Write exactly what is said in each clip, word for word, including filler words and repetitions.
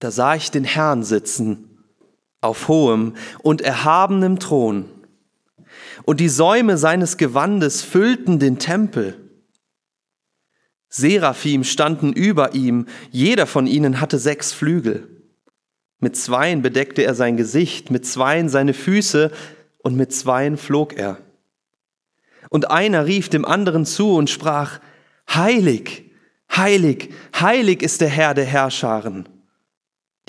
Da sah ich den Herrn sitzen, auf hohem und erhabenem Thron. Und die Säume seines Gewandes füllten den Tempel. Seraphim standen über ihm, jeder von ihnen hatte sechs Flügel. Mit zweien bedeckte er sein Gesicht, mit zweien seine Füße und mit zweien flog er. Und einer rief dem anderen zu und sprach: Heilig, heilig, heilig ist der Herr der Herrscharen.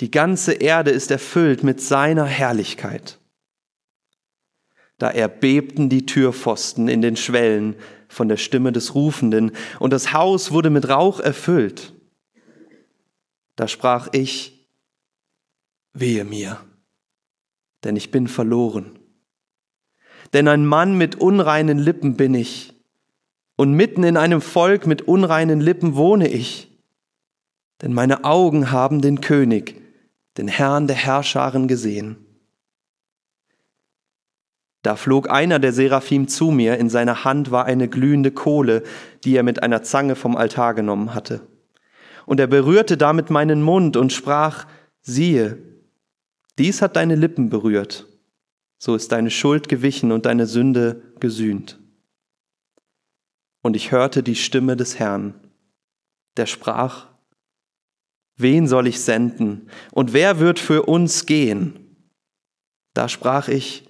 Die ganze Erde ist erfüllt mit seiner Herrlichkeit. Da erbebten die Türpfosten in den Schwellen von der Stimme des Rufenden, und das Haus wurde mit Rauch erfüllt. Da sprach ich: Wehe mir, denn ich bin verloren. Denn ein Mann mit unreinen Lippen bin ich, und mitten in einem Volk mit unreinen Lippen wohne ich. Denn meine Augen haben den König, den Herrn der Herrscharen gesehen. Da flog einer der Seraphim zu mir, in seiner Hand war eine glühende Kohle, die er mit einer Zange vom Altar genommen hatte. Und er berührte damit meinen Mund und sprach: Siehe, dies hat deine Lippen berührt, so ist deine Schuld gewichen und deine Sünde gesühnt. Und ich hörte die Stimme des Herrn, der sprach: Wen soll ich senden und wer wird für uns gehen? Da sprach ich: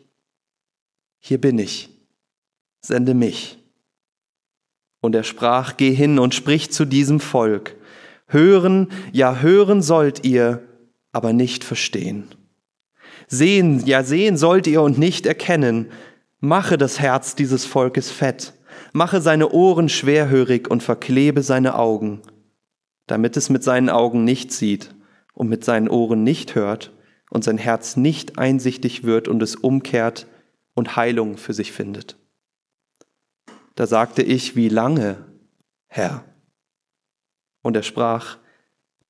Hier bin ich, sende mich. Und er sprach: Geh hin und sprich zu diesem Volk. Hören, ja hören sollt ihr, aber nicht verstehen. Sehen, ja sehen sollt ihr und nicht erkennen. Mache das Herz dieses Volkes fett, mache seine Ohren schwerhörig und verklebe seine Augen, damit es mit seinen Augen nicht sieht und mit seinen Ohren nicht hört und sein Herz nicht einsichtig wird und es umkehrt und Heilung für sich findet. Da sagte ich: Wie lange, Herr? Und er sprach: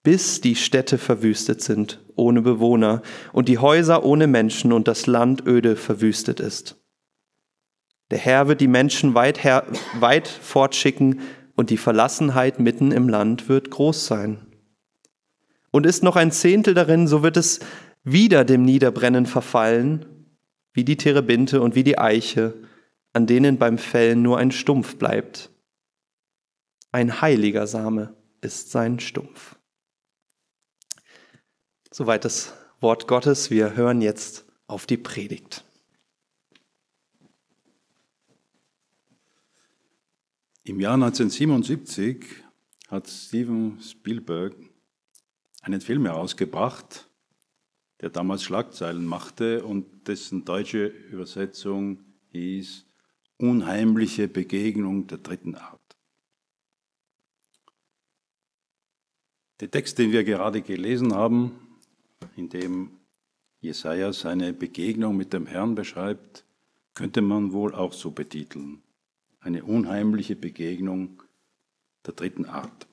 Bis die Städte verwüstet sind, ohne Bewohner, und die Häuser ohne Menschen und das Land öde verwüstet ist. Der Herr wird die Menschen weit, her- weit fortschicken, und die Verlassenheit mitten im Land wird groß sein. Und ist noch ein Zehntel darin, so wird es wieder dem Niederbrennen verfallen, wie die Terebinte und wie die Eiche, an denen beim Fällen nur ein Stumpf bleibt. Ein heiliger Same ist sein Stumpf. Soweit das Wort Gottes. Wir hören jetzt auf die Predigt. Im Jahr neunzehnhundertsiebenundsiebzig hat Steven Spielberg einen Film herausgebracht, der damals Schlagzeilen machte und dessen deutsche Übersetzung hieß Unheimliche Begegnung der dritten Art. Der Text, den wir gerade gelesen haben, in dem Jesaja seine Begegnung mit dem Herrn beschreibt, könnte man wohl auch so betiteln: Eine unheimliche Begegnung der dritten Art.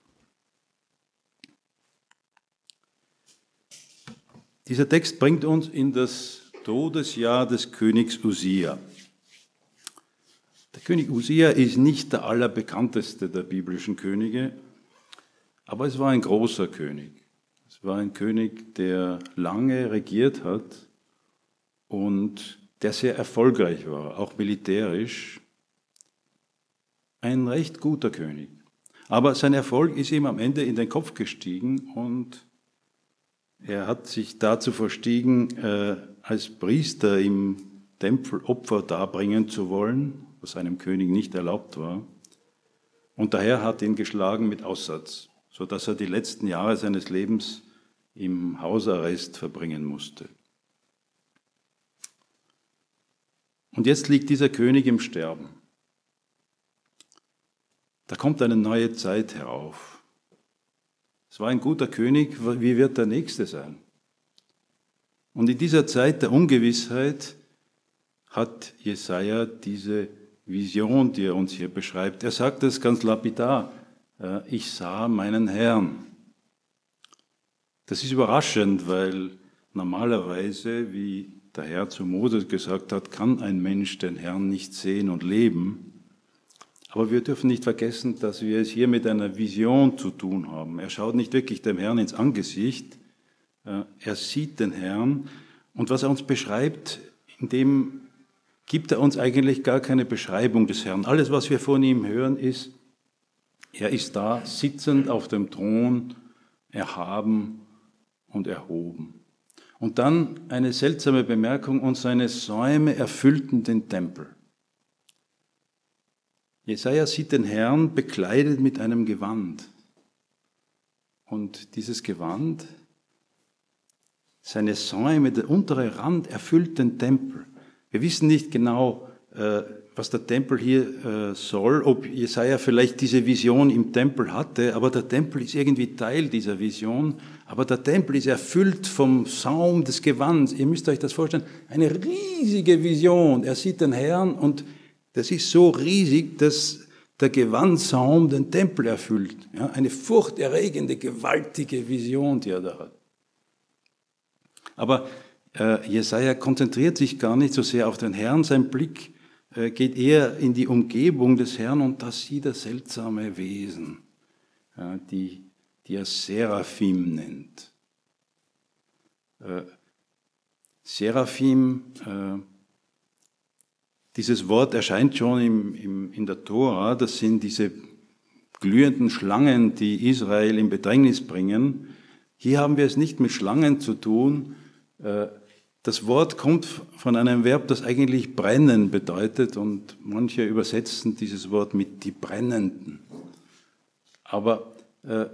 Dieser Text bringt uns in das Todesjahr des Königs Usia. Der König Usia ist nicht der allerbekannteste der biblischen Könige, aber es war ein großer König. Es war ein König, der lange regiert hat und der sehr erfolgreich war, auch militärisch. Ein recht guter König. Aber sein Erfolg ist ihm am Ende in den Kopf gestiegen und er hat sich dazu verstiegen, äh, als Priester im Tempel Opfer darbringen zu wollen, was einem König nicht erlaubt war. Und daher hat ihn geschlagen mit Aussatz, sodass er die letzten Jahre seines Lebens im Hausarrest verbringen musste. Und jetzt liegt dieser König im Sterben. Da kommt eine neue Zeit herauf. Es war ein guter König, wie wird der Nächste sein? Und in dieser Zeit der Ungewissheit hat Jesaja diese Vision, die er uns hier beschreibt. Er sagt es ganz lapidar: Ich sah meinen Herrn. Das ist überraschend, weil normalerweise, wie der Herr zu Moses gesagt hat, kann ein Mensch den Herrn nicht sehen und leben. Aber wir dürfen nicht vergessen, dass wir es hier mit einer Vision zu tun haben. Er schaut nicht wirklich dem Herrn ins Angesicht, Er sieht den Herrn. Und was er uns beschreibt, in dem gibt er uns eigentlich gar keine Beschreibung des Herrn. Alles, was wir von ihm hören, ist, er ist da, sitzend auf dem Thron, erhaben und erhoben. Und dann eine seltsame Bemerkung, und seine Säume erfüllten den Tempel. Jesaja sieht den Herrn bekleidet mit einem Gewand. Und dieses Gewand, seine Säume, der untere Rand erfüllt den Tempel. Wir wissen nicht genau, was der Tempel hier soll, ob Jesaja vielleicht diese Vision im Tempel hatte, aber der Tempel ist irgendwie Teil dieser Vision. Aber der Tempel ist erfüllt vom Saum des Gewands. Ihr müsst euch das vorstellen, eine riesige Vision. Er sieht den Herrn und das ist so riesig, dass der Gewandsaum den Tempel erfüllt. Ja, eine furchterregende, gewaltige Vision, die er da hat. Aber äh, Jesaja konzentriert sich gar nicht so sehr auf den Herrn. Sein Blick äh, geht eher in die Umgebung des Herrn und da sieht er seltsame Wesen, ja, die die er Seraphim nennt. Äh, Seraphim, äh, dieses Wort erscheint schon im, im, in der Tora, das sind diese glühenden Schlangen, die Israel in Bedrängnis bringen. Hier haben wir es nicht mit Schlangen zu tun. Äh, das Wort kommt von einem Verb, das eigentlich brennen bedeutet und manche übersetzen dieses Wort mit die Brennenden. Aber äh,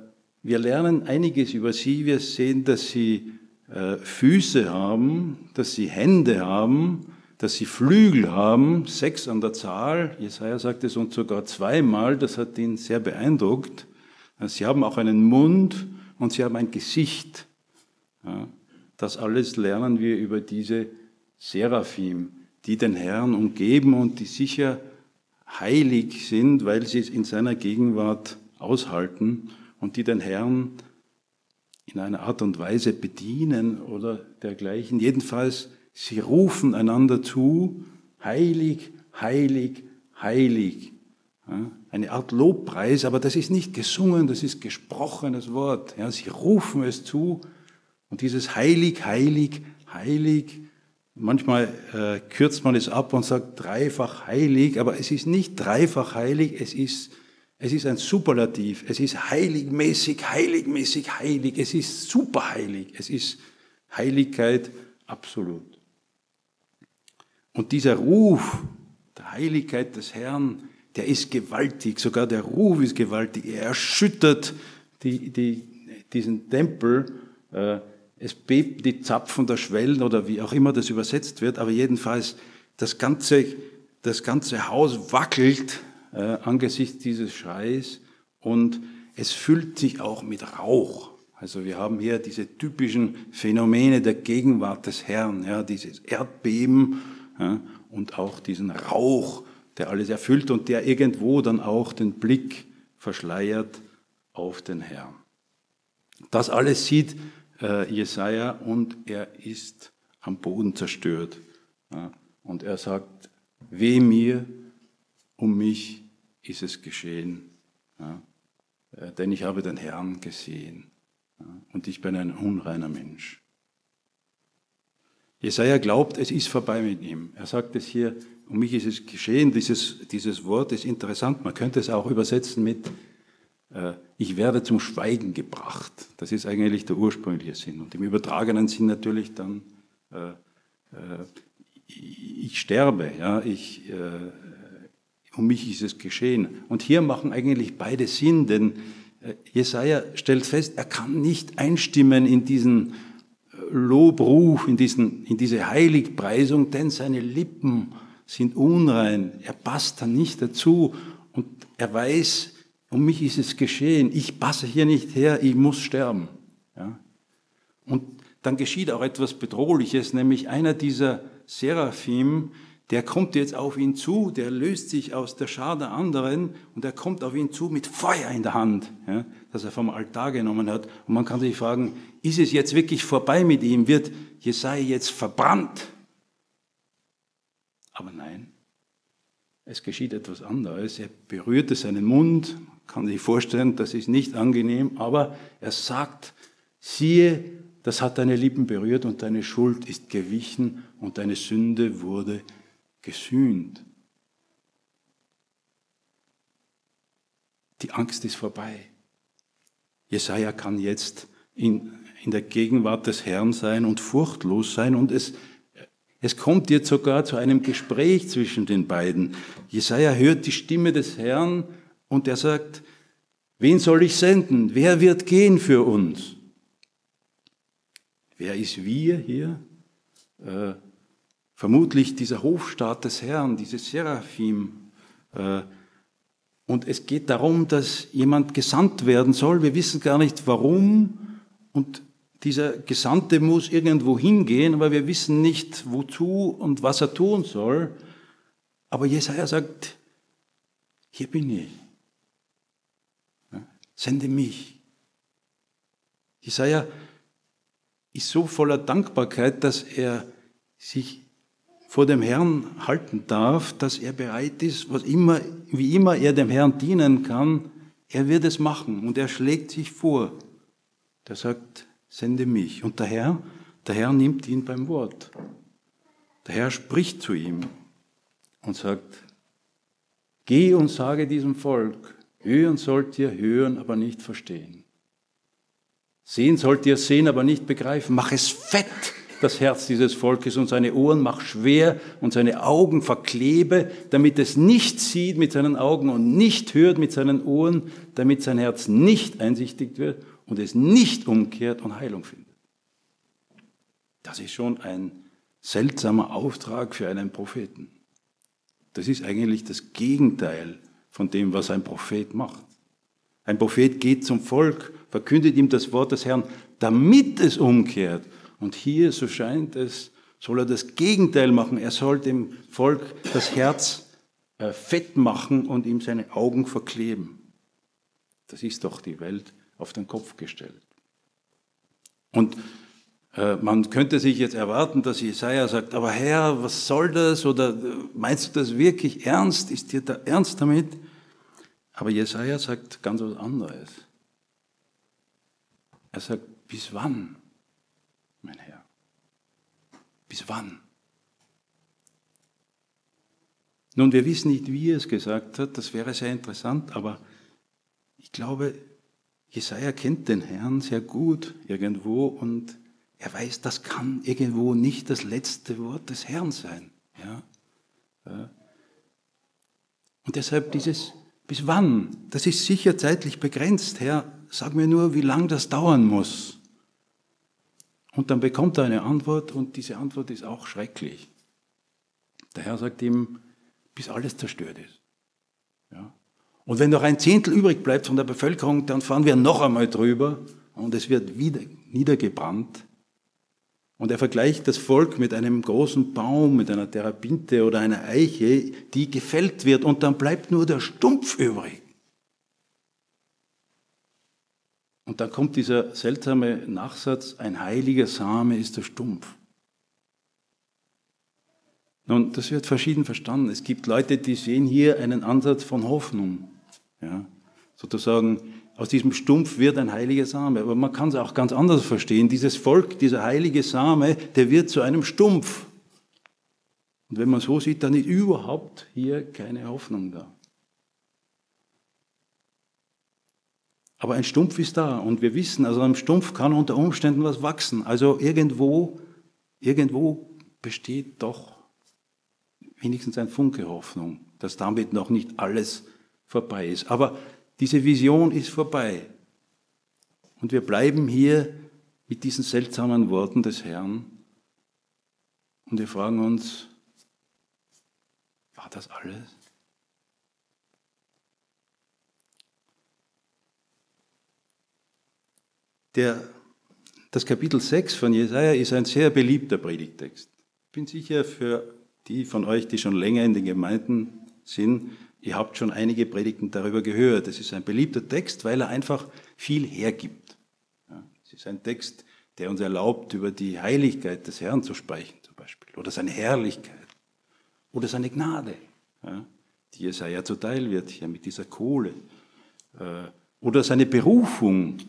wir lernen einiges über sie. Wir sehen, dass sie äh, Füße haben, dass sie Hände haben, dass sie Flügel haben, sechs an der Zahl. Jesaja sagt es uns sogar zweimal, das hat ihn sehr beeindruckt. Sie haben auch einen Mund und sie haben ein Gesicht. Ja, das alles lernen wir über diese Seraphim, die den Herrn umgeben und die sicher heilig sind, weil sie es in seiner Gegenwart aushalten. Und die den Herrn in einer Art und Weise bedienen oder dergleichen. Jedenfalls, sie rufen einander zu, heilig, heilig, heilig. Ja, eine Art Lobpreis, aber das ist nicht gesungen, das ist gesprochenes Wort. Ja, sie rufen es zu und dieses heilig, heilig, heilig. Manchmal äh, kürzt man es ab und sagt dreifach heilig, aber es ist nicht dreifach heilig, es ist Es ist ein Superlativ, es ist heiligmäßig, heiligmäßig, heilig, es ist superheilig, es ist Heiligkeit absolut. Und dieser Ruf der Heiligkeit des Herrn, der ist gewaltig, sogar der Ruf ist gewaltig, er erschüttert die, die, diesen Tempel, es beben die Zapfen der Schwellen oder wie auch immer das übersetzt wird, aber jedenfalls das ganze, das ganze Haus wackelt, Äh, angesichts dieses Schreis und es füllt sich auch mit Rauch. Also wir haben hier diese typischen Phänomene der Gegenwart des Herrn, ja, dieses Erdbeben ja, und auch diesen Rauch, der alles erfüllt und der irgendwo dann auch den Blick verschleiert auf den Herrn. Das alles sieht äh, Jesaja und er ist am Boden zerstört. Ja, und er sagt, weh mir, um mich ist es geschehen, ja, denn ich habe den Herrn gesehen ja, und ich bin ein unreiner Mensch. Jesaja glaubt, es ist vorbei mit ihm. Er sagt es hier, um mich ist es geschehen. Dieses, dieses Wort ist interessant. Man könnte es auch übersetzen mit, äh, ich werde zum Schweigen gebracht. Das ist eigentlich der ursprüngliche Sinn. Und im übertragenen Sinn natürlich dann, äh, äh, ich, ich sterbe, ja, ich äh, um mich ist es geschehen. Und hier machen eigentlich beide Sinn, denn Jesaja stellt fest, er kann nicht einstimmen in diesen Lobruf, in, diesen, in diese Heiligpreisung, denn seine Lippen sind unrein. Er passt da nicht dazu und er weiß, um mich ist es geschehen. Ich passe hier nicht her, ich muss sterben. Ja? Und dann geschieht auch etwas Bedrohliches, nämlich einer dieser Seraphim, der kommt jetzt auf ihn zu, der löst sich aus der Schar der anderen und er kommt auf ihn zu mit Feuer in der Hand, ja, das er vom Altar genommen hat. Und man kann sich fragen, ist es jetzt wirklich vorbei mit ihm? Wird Jesaja jetzt verbrannt? Aber nein, es geschieht etwas anderes. Er berührte seinen Mund, kann sich vorstellen, das ist nicht angenehm, aber er sagt, siehe, das hat deine Lippen berührt und deine Schuld ist gewichen und deine Sünde wurde gesühnt. Die Angst ist vorbei. Jesaja kann jetzt in, in der Gegenwart des Herrn sein und furchtlos sein. Und es, es kommt jetzt sogar zu einem Gespräch zwischen den beiden. Jesaja hört die Stimme des Herrn und er sagt, wen soll ich senden? Wer wird gehen für uns? Wer ist wir hier? Äh, vermutlich dieser Hofstaat des Herrn, diese Seraphim. Äh, Und es geht darum, dass jemand gesandt werden soll. Wir wissen gar nicht, warum. Und dieser Gesandte muss irgendwo hingehen, aber wir wissen nicht, wozu und was er tun soll. Aber Jesaja sagt, hier bin ich. Sende mich. Jesaja ist so voller Dankbarkeit, dass er sich vor dem Herrn halten darf, dass er bereit ist, was immer, wie immer er dem Herrn dienen kann, er wird es machen und er schlägt sich vor. Der sagt, sende mich. Und der Herr, der Herr nimmt ihn beim Wort. Der Herr spricht zu ihm und sagt, geh und sage diesem Volk, hören sollt ihr hören, aber nicht verstehen. Sehen sollt ihr sehen, aber nicht begreifen. Mach es fett. Das Herz dieses Volkes und seine Ohren mach schwer und seine Augen verklebe, damit es nicht sieht mit seinen Augen und nicht hört mit seinen Ohren, damit sein Herz nicht einsichtig wird und es nicht umkehrt und Heilung findet. Das ist schon ein seltsamer Auftrag für einen Propheten. Das ist eigentlich das Gegenteil von dem, was ein Prophet macht. Ein Prophet geht zum Volk, verkündet ihm das Wort des Herrn, damit es umkehrt. Und hier, so scheint es, soll er das Gegenteil machen. Er soll dem Volk das Herz äh, fett machen und ihm seine Augen verkleben. Das ist doch die Welt auf den Kopf gestellt. Und äh, man könnte sich jetzt erwarten, dass Jesaja sagt, aber Herr, was soll das? Oder meinst du das wirklich ernst? Ist dir da ernst damit? Aber Jesaja sagt ganz was anderes. Er sagt, bis wann? Mein Herr. Bis wann? Nun, wir wissen nicht, wie er es gesagt hat, das wäre sehr interessant, aber ich glaube, Jesaja kennt den Herrn sehr gut irgendwo und er weiß, das kann irgendwo nicht das letzte Wort des Herrn sein. Ja? Ja. Und deshalb dieses bis wann, das ist sicher zeitlich begrenzt, Herr, sag mir nur, wie lange das dauern muss. Und dann bekommt er eine Antwort und diese Antwort ist auch schrecklich. Der Herr sagt ihm, bis alles zerstört ist. Ja. Und wenn noch ein Zehntel übrig bleibt von der Bevölkerung, dann fahren wir noch einmal drüber und es wird wieder niedergebrannt. Und er vergleicht das Volk mit einem großen Baum, mit einer Terebinte oder einer Eiche, die gefällt wird und dann bleibt nur der Stumpf übrig. Und dann kommt dieser seltsame Nachsatz, ein heiliger Same ist der Stumpf. Nun, das wird verschieden verstanden. Es gibt Leute, die sehen hier einen Ansatz von Hoffnung. Ja, sozusagen, aus diesem Stumpf wird ein heiliger Same. Aber man kann es auch ganz anders verstehen. Dieses Volk, dieser heilige Same, der wird zu einem Stumpf. Und wenn man so sieht, dann ist überhaupt hier keine Hoffnung da. Aber ein Stumpf ist da und wir wissen, also am Stumpf kann unter Umständen was wachsen. Also irgendwo, irgendwo besteht doch wenigstens ein Funke Hoffnung, dass damit noch nicht alles vorbei ist. Aber diese Vision ist vorbei. Und wir bleiben hier mit diesen seltsamen Worten des Herrn und wir fragen uns, war das alles? Der, das Kapitel sechs von Jesaja ist ein sehr beliebter Predigtext. Ich bin sicher, für die von euch, die schon länger in den Gemeinden sind, ihr habt schon einige Predigten darüber gehört. Es ist ein beliebter Text, weil er einfach viel hergibt. Ja, es ist ein Text, der uns erlaubt, über die Heiligkeit des Herrn zu sprechen, zum Beispiel, oder seine Herrlichkeit, oder seine Gnade, ja, die Jesaja zuteil wird hier mit dieser Kohle, oder seine Berufung.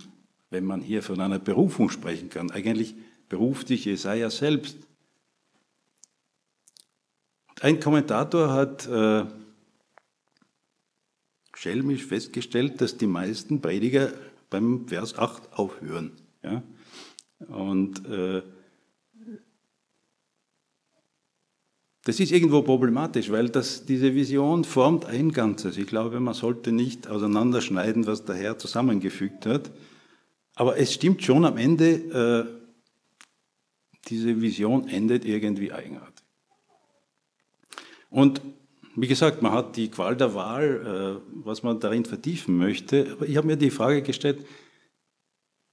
wenn man hier von einer Berufung sprechen kann. Eigentlich beruft dich Jesaja selbst. Ein Kommentator hat äh, schelmisch festgestellt, dass die meisten Prediger beim Vers acht aufhören. Ja? Und äh, das ist irgendwo problematisch, weil das, diese Vision formt ein Ganzes. Ich glaube, man sollte nicht auseinanderschneiden, was der Herr zusammengefügt hat. Aber es stimmt schon, am Ende, äh, diese Vision endet irgendwie eigenartig. Und wie gesagt, man hat die Qual der Wahl, äh, was man darin vertiefen möchte. Aber ich habe mir die Frage gestellt,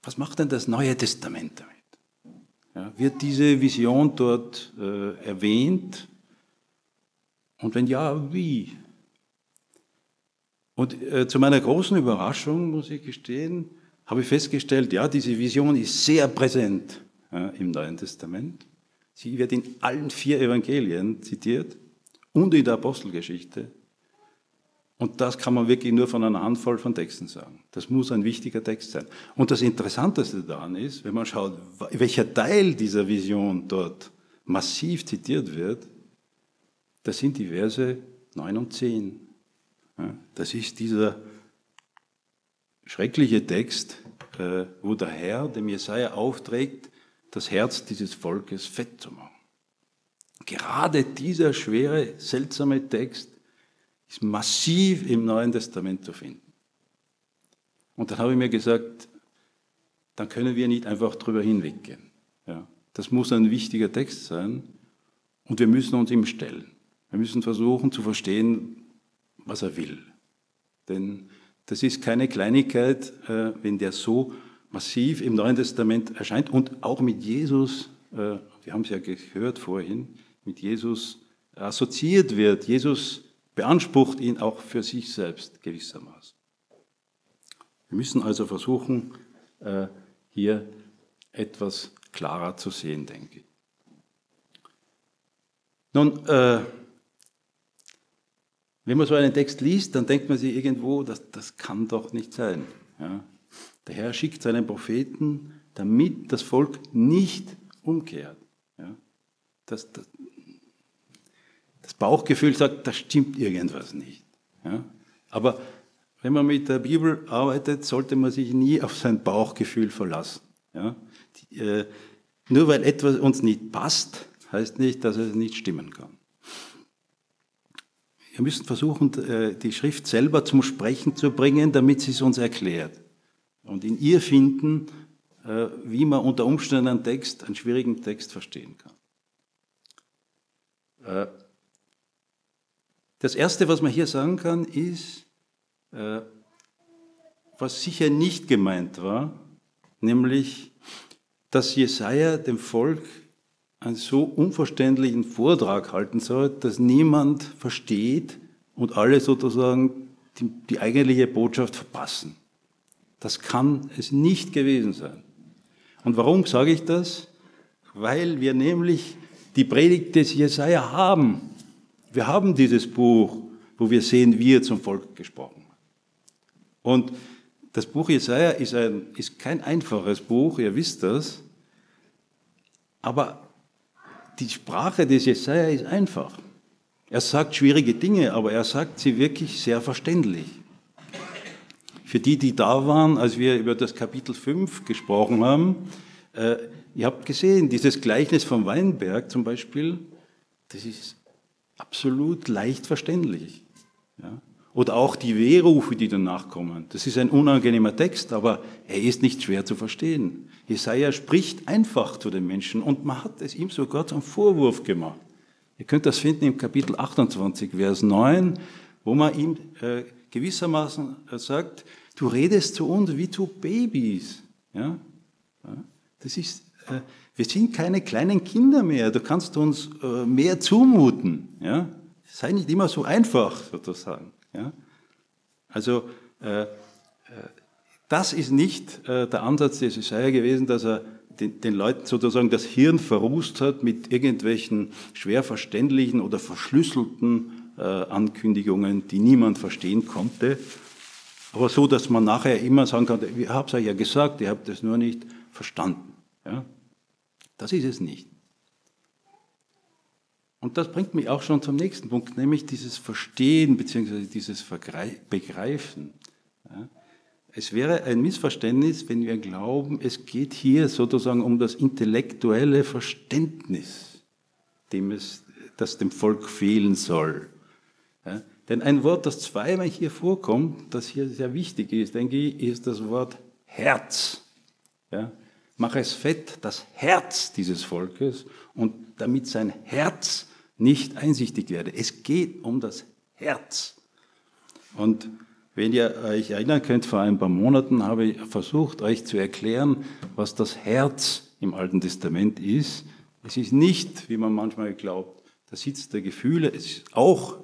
was macht denn das Neue Testament damit? Ja, wird diese Vision dort äh, erwähnt? Und wenn ja, wie? Und äh, zu meiner großen Überraschung, muss ich gestehen, habe ich festgestellt, ja, diese Vision ist sehr präsent ja, im Neuen Testament. Sie wird in allen vier Evangelien zitiert und in der Apostelgeschichte. Und das kann man wirklich nur von einer Handvoll von Texten sagen. Das muss ein wichtiger Text sein. Und das Interessanteste daran ist, wenn man schaut, welcher Teil dieser Vision dort massiv zitiert wird, das sind die Verse neun und zehn. Ja, das ist dieser schreckliche Text, wo der Herr dem Jesaja aufträgt, das Herz dieses Volkes fett zu machen. Gerade dieser schwere, seltsame Text ist massiv im Neuen Testament zu finden. Und dann habe ich mir gesagt, dann können wir nicht einfach drüber hinweggehen. Ja, das muss ein wichtiger Text sein und wir müssen uns ihm stellen. Wir müssen versuchen zu verstehen, was er will. Denn das ist keine Kleinigkeit, wenn der so massiv im Neuen Testament erscheint und auch mit Jesus, wir haben es ja gehört vorhin, mit Jesus assoziiert wird. Jesus beansprucht ihn auch für sich selbst gewissermaßen. Wir müssen also versuchen, hier etwas klarer zu sehen, denke ich. Nun, wenn man so einen Text liest, dann denkt man sich irgendwo, das, das kann doch nicht sein. Ja? Der Herr schickt seinen Propheten, damit das Volk nicht umkehrt. Ja? Das, das, das Bauchgefühl sagt, da stimmt irgendwas nicht. Ja? Aber wenn man mit der Bibel arbeitet, sollte man sich nie auf sein Bauchgefühl verlassen. Ja? Die, äh, nur weil etwas uns nicht passt, heißt nicht, dass es nicht stimmen kann. Wir müssen versuchen, die Schrift selber zum Sprechen zu bringen, damit sie es uns erklärt. Und in ihr finden, wie man unter Umständen einen Text, einen schwierigen Text verstehen kann. Das Erste, was man hier sagen kann, ist, was sicher nicht gemeint war, nämlich, dass Jesaja dem Volk einen so unverständlichen Vortrag halten soll, dass niemand versteht und alle sozusagen die, die eigentliche Botschaft verpassen. Das kann es nicht gewesen sein. Und warum sage ich das? Weil wir nämlich die Predigt des Jesaja haben. Wir haben dieses Buch, wo wir sehen, wie er zum Volk gesprochen hat. Und das Buch Jesaja ist, ein, ist kein einfaches Buch, ihr wisst das, aber die Sprache des Jesaja ist einfach. Er sagt schwierige Dinge, aber er sagt sie wirklich sehr verständlich. Für die, die da waren, als wir über das Kapitel fünf gesprochen haben, äh, ihr habt gesehen, dieses Gleichnis vom Weinberg zum Beispiel, das ist absolut leicht verständlich. Ja? Oder auch die Wehrufe, die danach kommen. Das ist ein unangenehmer Text, aber er ist nicht schwer zu verstehen. Jesaja spricht einfach zu den Menschen und man hat es ihm sogar zum Vorwurf gemacht. Ihr könnt das finden im Kapitel achtundzwanzig, Vers neun, wo man ihm äh, gewissermaßen sagt, du redest zu uns wie zu Babys. Ja? Das ist, äh, wir sind keine kleinen Kinder mehr, du kannst uns äh, mehr zumuten. Ja? Sei nicht immer so einfach, sozusagen. Ja? Also äh, das ist nicht äh, der Ansatz des Jesaja gewesen, dass er den, den Leuten sozusagen das Hirn verrußt hat mit irgendwelchen schwer verständlichen oder verschlüsselten äh, Ankündigungen, die niemand verstehen konnte. aber so, dass man nachher immer sagen kann, ich habe es euch ja gesagt, ihr habt es nur nicht verstanden. Ja? Das ist es nicht. Und das bringt mich auch schon zum nächsten Punkt, nämlich dieses Verstehen bzw. dieses Begreifen. Ja? Es wäre ein Missverständnis, wenn wir glauben, es geht hier sozusagen um das intellektuelle Verständnis, dem es, das dem Volk fehlen soll. Ja? Denn ein Wort, das zweimal hier vorkommt, das hier sehr wichtig ist, denke ich, ist das Wort Herz. Ja? Mach es fett, das Herz dieses Volkes, und damit sein Herz nicht einsichtig werde. Es geht um das Herz. Und wenn ihr euch erinnern könnt, vor ein paar Monaten habe ich versucht, euch zu erklären, was das Herz im Alten Testament ist. Es ist nicht, wie man manchmal glaubt, der Sitz der Gefühle, es ist auch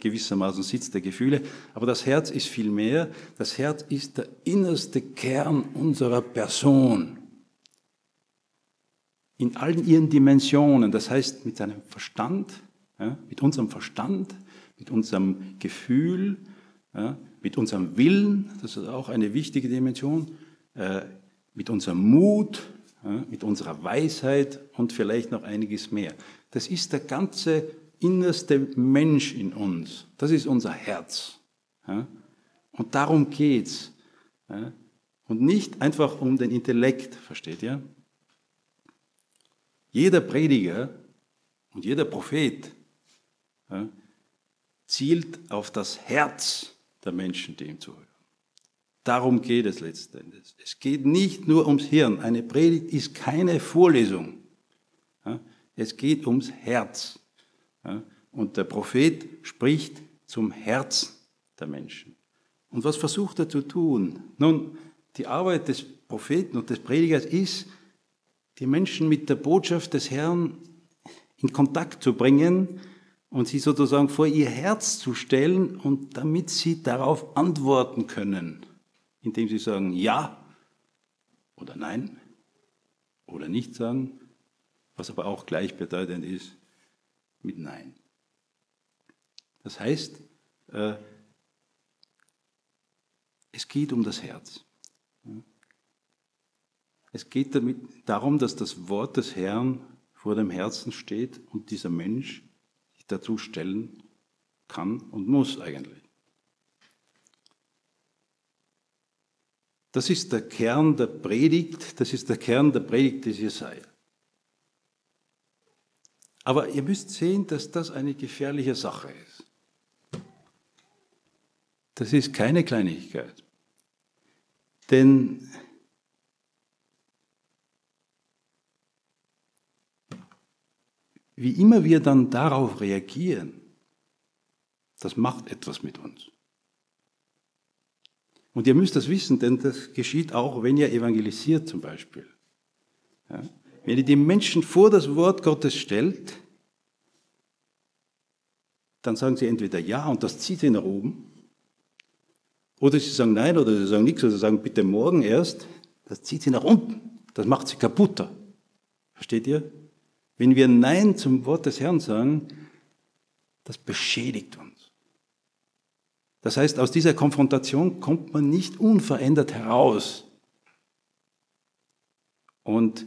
gewissermaßen Sitz der Gefühle, aber das Herz ist viel mehr. Das Herz ist der innerste Kern unserer Person. In allen ihren Dimensionen, das heißt mit seinem Verstand, ja, mit unserem Verstand, mit unserem Gefühl, ja, mit unserem Willen, das ist auch eine wichtige Dimension, äh, mit unserem Mut, ja, mit unserer Weisheit und vielleicht noch einiges mehr. Das ist der ganze innerste Mensch in uns, das ist unser Herz. Ja? Und darum geht's. Ja? Und nicht einfach um den Intellekt, versteht ihr? Jeder Prediger und jeder Prophet, ja, zielt auf das Herz der Menschen, die ihm zuhören. Darum geht es letzten Endes. Es geht nicht nur ums Hirn. Eine Predigt ist keine Vorlesung. Ja? Es geht ums Herz. Ja, und der Prophet spricht zum Herz der Menschen. Und was versucht er zu tun? Nun, die Arbeit des Propheten und des Predigers ist, die Menschen mit der Botschaft des Herrn in Kontakt zu bringen und sie sozusagen vor ihr Herz zu stellen, und damit sie darauf antworten können, indem sie sagen ja oder nein oder nicht sagen, was aber auch gleichbedeutend ist mit Nein. Das heißt, äh, es geht um das Herz. Es geht damit, darum, dass das Wort des Herrn vor dem Herzen steht und dieser Mensch sich dazu stellen kann und muss eigentlich. Das ist der Kern der Predigt, das ist der Kern der Predigt des Jesaja. Aber ihr müsst sehen, dass das eine gefährliche Sache ist. Das ist keine Kleinigkeit. Denn wie immer wir dann darauf reagieren, das macht etwas mit uns. Und ihr müsst das wissen, denn das geschieht auch, wenn ihr evangelisiert zum Beispiel. Ja? Wenn ihr die Menschen vor das Wort Gottes stellt, dann sagen sie entweder ja, und das zieht sie nach oben, oder sie sagen nein, oder sie sagen nichts, oder sie sagen bitte morgen erst, das zieht sie nach unten, das macht sie kaputter. Versteht ihr? Wenn wir Nein zum Wort des Herrn sagen, das beschädigt uns. Das heißt, aus dieser Konfrontation kommt man nicht unverändert heraus. Und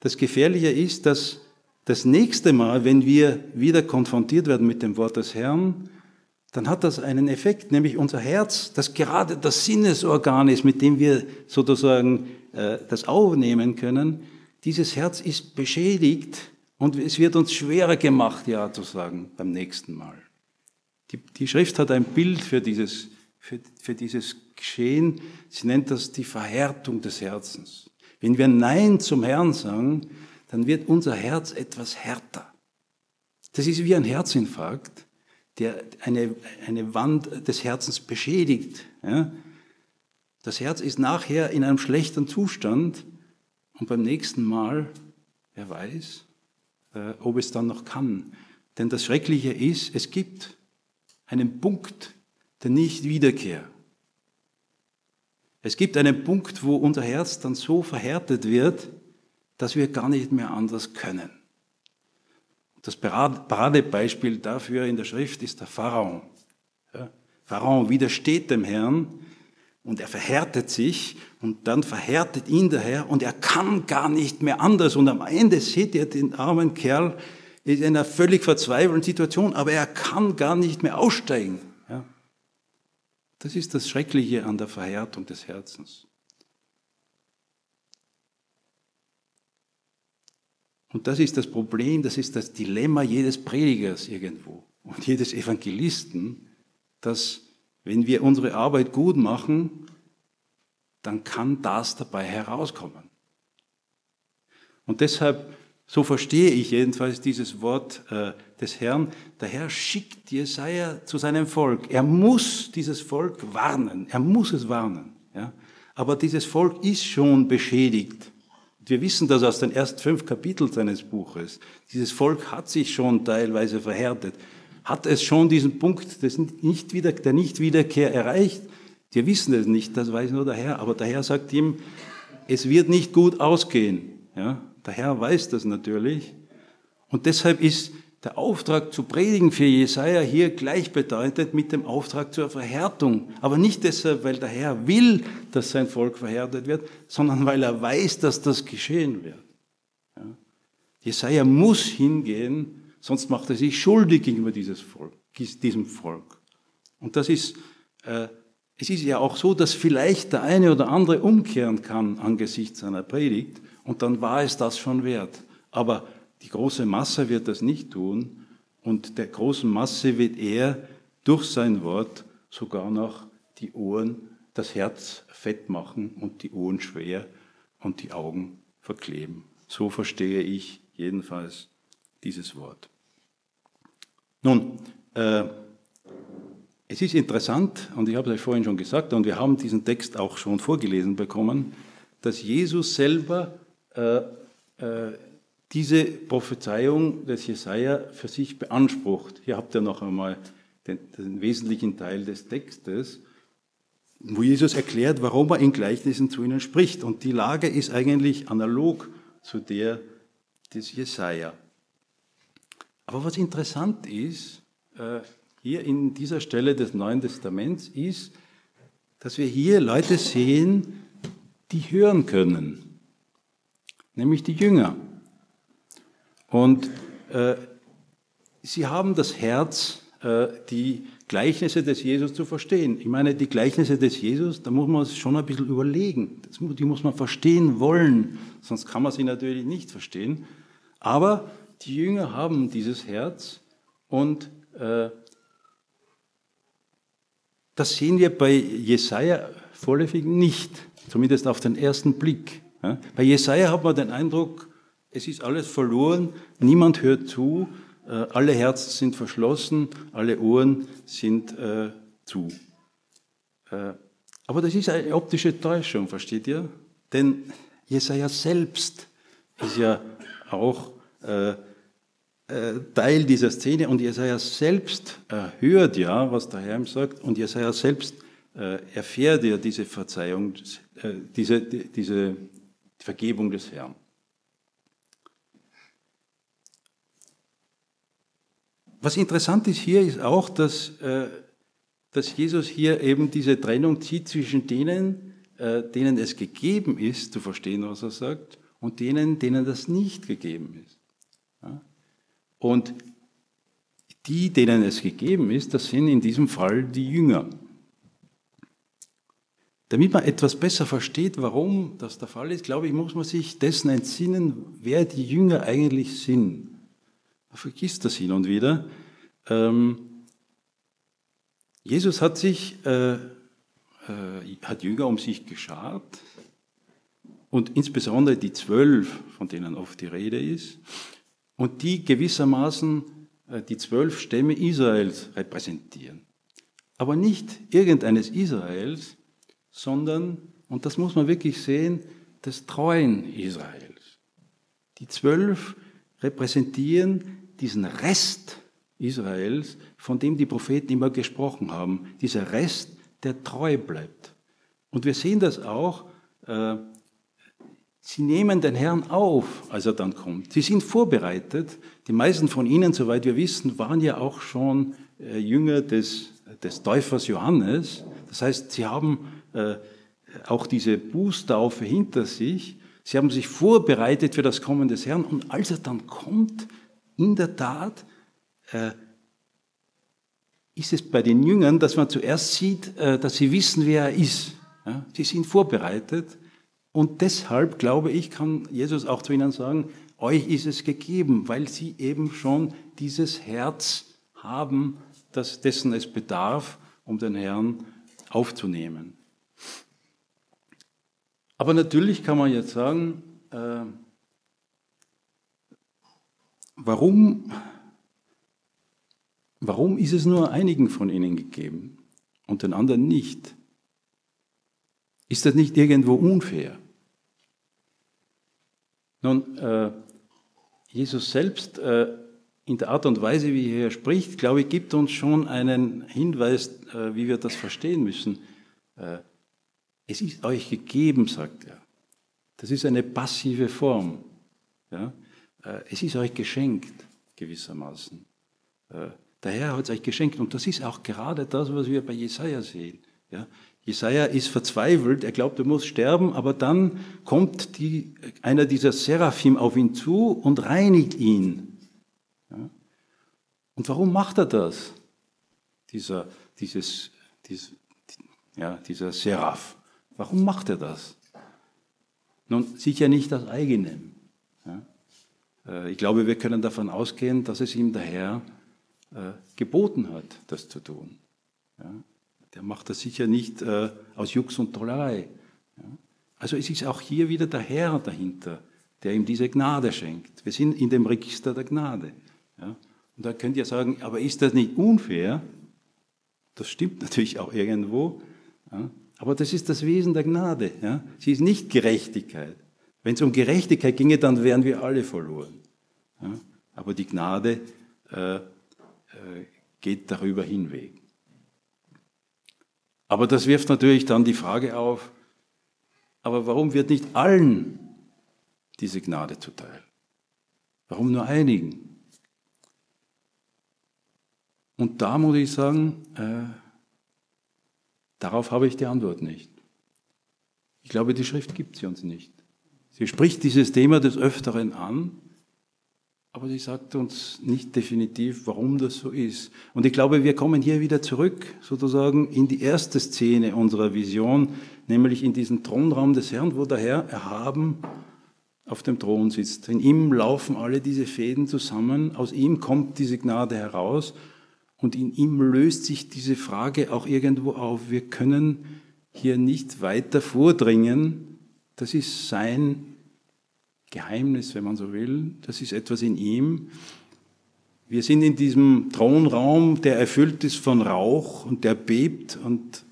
das Gefährliche ist, dass das nächste Mal, wenn wir wieder konfrontiert werden mit dem Wort des Herrn, dann hat das einen Effekt, nämlich unser Herz, das gerade das Sinnesorgan ist, mit dem wir sozusagen äh, das aufnehmen können, dieses Herz ist beschädigt und es wird uns schwerer gemacht, ja zu sagen, beim nächsten Mal. Die, die Schrift hat ein Bild für dieses, für, für dieses Geschehen, sie nennt das die Verhärtung des Herzens. Wenn wir Nein zum Herrn sagen, dann wird unser Herz etwas härter. Das ist wie ein Herzinfarkt, der eine, eine Wand des Herzens beschädigt. Ja? Das Herz ist nachher in einem schlechten Zustand und beim nächsten Mal, wer weiß, äh, ob es dann noch kann. Denn das Schreckliche ist, es gibt einen Punkt der Nichtwiederkehr. Es gibt einen Punkt, wo unser Herz dann so verhärtet wird, dass wir gar nicht mehr anders können. Das Paradebeispiel dafür in der Schrift ist der Pharao. Ja, Pharao widersteht dem Herrn, Und er verhärtet sich und dann verhärtet ihn der Herr und er kann gar nicht mehr anders. Und am Ende seht ihr den armen Kerl in einer völlig verzweifelten Situation, aber er kann gar nicht mehr aussteigen. Ja. Das ist das Schreckliche an der Verhärtung des Herzens. Und das ist das Problem, das ist das Dilemma jedes Predigers irgendwo und jedes Evangelisten, dass wenn wir unsere Arbeit gut machen, dann kann das dabei herauskommen. Und deshalb, so verstehe ich jedenfalls dieses Wort äh, des Herrn, der Herr schickt Jesaja zu seinem Volk. Er muss dieses Volk warnen, er muss es warnen. Ja? Aber dieses Volk ist schon beschädigt. Wir wissen das aus den ersten fünf Kapiteln seines Buches. Dieses Volk hat sich schon teilweise verhärtet, hat es schon diesen Punkt des nicht wieder, der Nichtwiederkehr erreicht. Wir wissen es nicht, das weiß nur der Herr. Aber der Herr sagt ihm, es wird nicht gut ausgehen. Ja? Der Herr weiß das natürlich. Und deshalb ist der Auftrag zu predigen für Jesaja hier gleichbedeutend mit dem Auftrag zur Verhärtung. Aber nicht deshalb, weil der Herr will, dass sein Volk verhärtet wird, sondern weil er weiß, dass das geschehen wird. Ja? Jesaja muss hingehen, sonst macht er sich schuldig gegenüber dieses Volk, diesem Volk. Und das ist, äh, es ist ja auch so, dass vielleicht der eine oder andere umkehren kann angesichts seiner Predigt und dann war es das schon wert. Aber die große Masse wird das nicht tun und der großen Masse wird er durch sein Wort sogar noch die Ohren, das Herz fett machen und die Ohren schwer und die Augen verkleben. So verstehe ich jedenfalls dieses Wort. Nun, äh, es ist interessant, und ich habe es euch vorhin schon gesagt, und wir haben diesen Text auch schon vorgelesen bekommen, dass Jesus selber äh, äh, diese Prophezeiung des Jesaja für sich beansprucht. Hier habt ihr noch einmal den, den wesentlichen Teil des Textes, wo Jesus erklärt, warum er in Gleichnissen zu ihnen spricht. Und die Lage ist eigentlich analog zu der des Jesaja. Aber was interessant ist, hier in dieser Stelle des Neuen Testaments, ist, dass wir hier Leute sehen, die hören können, nämlich die Jünger. Und äh, sie haben das Herz, äh, die Gleichnisse des Jesus zu verstehen. Ich meine, die Gleichnisse des Jesus, da muss man es schon ein bisschen überlegen. Das, die muss man verstehen wollen, sonst kann man sie natürlich nicht verstehen. Aber die Jünger haben dieses Herz und äh, das sehen wir bei Jesaja vorläufig nicht, zumindest auf den ersten Blick. Ja? Bei Jesaja hat man den Eindruck, es ist alles verloren, niemand hört zu, alle Herzen sind verschlossen, alle Ohren sind äh, zu. Äh, aber das ist eine optische Täuschung, versteht ihr? Denn Jesaja selbst ist ja auch äh, äh, Teil dieser Szene und Jesaja selbst äh, hört ja, was der Herr ihm sagt, und Jesaja selbst äh, erfährt ja diese Verzeihung, äh, diese, die, diese Vergebung des Herrn. Was interessant ist hier, ist auch, dass, äh, dass Jesus hier eben diese Trennung zieht zwischen denen, äh, denen es gegeben ist, zu verstehen, was er sagt, und denen, denen das nicht gegeben ist. Ja? Und die, denen es gegeben ist, das sind in diesem Fall die Jünger. Damit man etwas besser versteht, warum das der Fall ist, glaube ich, muss man sich dessen entsinnen, wer die Jünger eigentlich sind. Man vergisst das hin und wieder. Ähm, Jesus hat sich, äh, äh, hat Jünger um sich geschart und insbesondere die Zwölf, von denen oft die Rede ist, und die gewissermaßen äh, die zwölf Stämme Israels repräsentieren. Aber nicht irgendeines Israels, sondern, und das muss man wirklich sehen, des treuen Israels. Die Zwölf repräsentieren diesen Rest Israels, von dem die Propheten immer gesprochen haben. Dieser Rest, der treu bleibt. Und wir sehen das auch, äh, sie nehmen den Herrn auf, als er dann kommt. Sie sind vorbereitet. Die meisten von ihnen, soweit wir wissen, waren ja auch schon äh, Jünger des, des Täufers Johannes. Das heißt, sie haben äh, auch diese Bußtaufe hinter sich. Sie haben sich vorbereitet für das Kommen des Herrn. Und als er dann kommt, in der Tat, äh, ist es bei den Jüngern, dass man zuerst sieht, äh, dass sie wissen, wer er ist. Ja? Sie sind vorbereitet. Und deshalb, glaube ich, kann Jesus auch zu ihnen sagen, euch ist es gegeben, weil sie eben schon dieses Herz haben, das, dessen es bedarf, um den Herrn aufzunehmen. Aber natürlich kann man jetzt sagen, äh, warum, warum ist es nur einigen von ihnen gegeben und den anderen nicht? Ist das nicht irgendwo unfair? Nun, äh, Jesus selbst äh, in der Art und Weise, wie er hier spricht, glaube ich, gibt uns schon einen Hinweis, äh, wie wir das verstehen müssen. Äh, es ist euch gegeben, sagt er. Das ist eine passive Form. Ja? Äh, es ist euch geschenkt, gewissermaßen. Äh, der Herr hat es euch geschenkt. Und das ist auch gerade das, was wir bei Jesaja sehen. Ja? Jesaja ist verzweifelt, er glaubt, er muss sterben, aber dann kommt die, einer dieser Seraphim auf ihn zu und reinigt ihn. Ja? Und warum macht er das? Dieser, dieses, dieses, ja, dieser Seraph. Warum macht er das? Nun, sicher nicht aus eigenem. Ja? Ich glaube, wir können davon ausgehen, dass es ihm der Herr äh, geboten hat, das zu tun. Ja? Der macht das sicher nicht äh, aus Jux und Tollerei. Ja? Also es ist auch hier wieder der Herr dahinter, der ihm diese Gnade schenkt. Wir sind in dem Register der Gnade. Ja? Und da könnt ihr sagen, aber ist das nicht unfair? Das stimmt natürlich auch irgendwo. Ja? Aber das ist das Wesen der Gnade. Ja? Sie ist nicht Gerechtigkeit. Wenn es um Gerechtigkeit ginge, dann wären wir alle verloren. Ja? Aber die Gnade äh, äh, geht darüber hinweg. Aber das wirft natürlich dann die Frage auf, aber warum wird nicht allen diese Gnade zuteil? Warum nur einigen? Und da muss ich sagen, äh, darauf habe ich die Antwort nicht. Ich glaube, die Schrift gibt sie uns nicht. Sie spricht dieses Thema des Öfteren an, aber sie sagt uns nicht definitiv, warum das so ist. Und ich glaube, wir kommen hier wieder zurück, sozusagen, in die erste Szene unserer Vision, nämlich in diesen Thronraum des Herrn, wo der Herr erhaben auf dem Thron sitzt. In ihm laufen alle diese Fäden zusammen, aus ihm kommt diese Gnade heraus und in ihm löst sich diese Frage auch irgendwo auf. Wir können hier nicht weiter vordringen, das ist sein Geheimnis, wenn man so will, das ist etwas in ihm. Wir sind in diesem Thronraum, der erfüllt ist von Rauch und der bebt und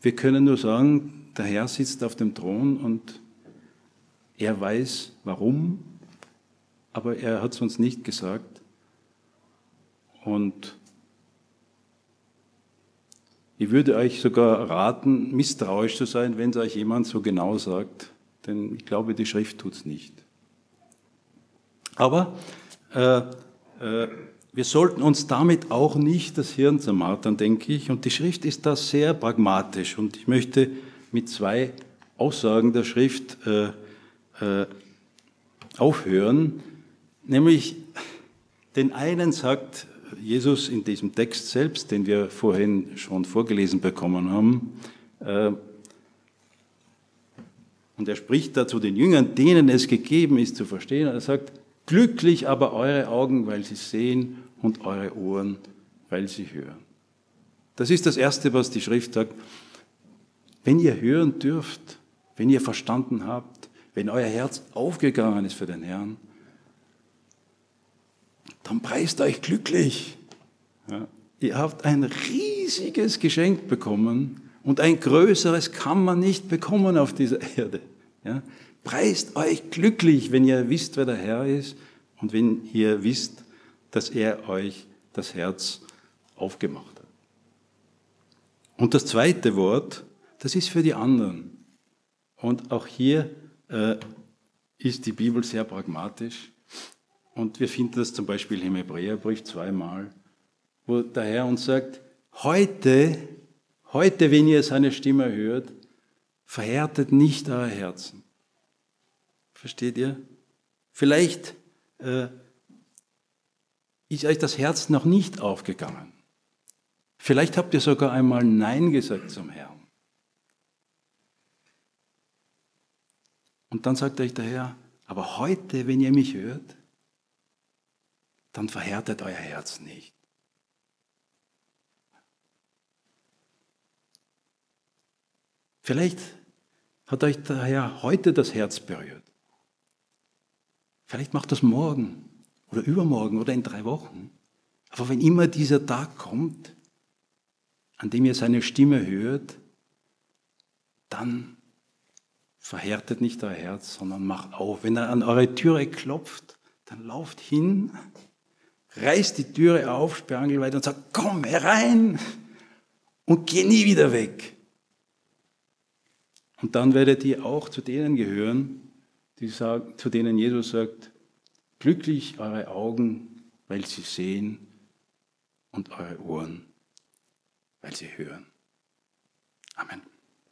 wir können nur sagen, der Herr sitzt auf dem Thron und er weiß warum, aber er hat es uns nicht gesagt. Und ich würde euch sogar raten, misstrauisch zu sein, wenn es euch jemand so genau sagt, denn ich glaube, die Schrift tut es nicht. Aber äh, äh, wir sollten uns damit auch nicht das Hirn zermartern, denke ich. Und die Schrift ist da sehr pragmatisch. Und ich möchte mit zwei Aussagen der Schrift äh, äh, aufhören. Nämlich, den einen sagt Jesus in diesem Text selbst, den wir vorhin schon vorgelesen bekommen haben, äh, und er spricht da zu den Jüngern, denen es gegeben ist zu verstehen. Er sagt, glücklich aber eure Augen, weil sie sehen, und eure Ohren, weil sie hören. Das ist das Erste, was die Schrift sagt. Wenn ihr hören dürft, wenn ihr verstanden habt, wenn euer Herz aufgegangen ist für den Herrn, dann preist euch glücklich. Ja. Ihr habt ein riesiges Geschenk bekommen und ein größeres kann man nicht bekommen auf dieser Erde. Ja? Preist euch glücklich, wenn ihr wisst, wer der Herr ist und wenn ihr wisst, dass er euch das Herz aufgemacht hat. Und das zweite Wort, das ist für die anderen. Und auch hier äh, ist die Bibel sehr pragmatisch. Und wir finden das zum Beispiel im Hebräerbrief zweimal, wo der Herr uns sagt, heute, heute, wenn ihr seine Stimme hört, Verhärtet nicht euer Herzen. Versteht ihr? Vielleicht äh, ist euch das Herz noch nicht aufgegangen. Vielleicht habt ihr sogar einmal Nein gesagt zum Herrn. Und dann sagt euch der Herr, aber heute, wenn ihr mich hört, dann verhärtet euer Herz nicht. Vielleicht hat euch der Herr heute das Herz berührt. Vielleicht macht das morgen oder übermorgen oder in drei Wochen. Aber wenn immer dieser Tag kommt, an dem ihr seine Stimme hört, dann verhärtet nicht euer Herz, sondern macht auf. Wenn er an eure Türe klopft, dann lauft hin, reißt die Türe auf, sperrangelweit und sagt, komm herein und geh nie wieder weg. Und dann werdet ihr auch zu denen gehören, die sagen, zu denen Jesus sagt, glücklich eure Augen, weil sie sehen, und eure Ohren, weil sie hören.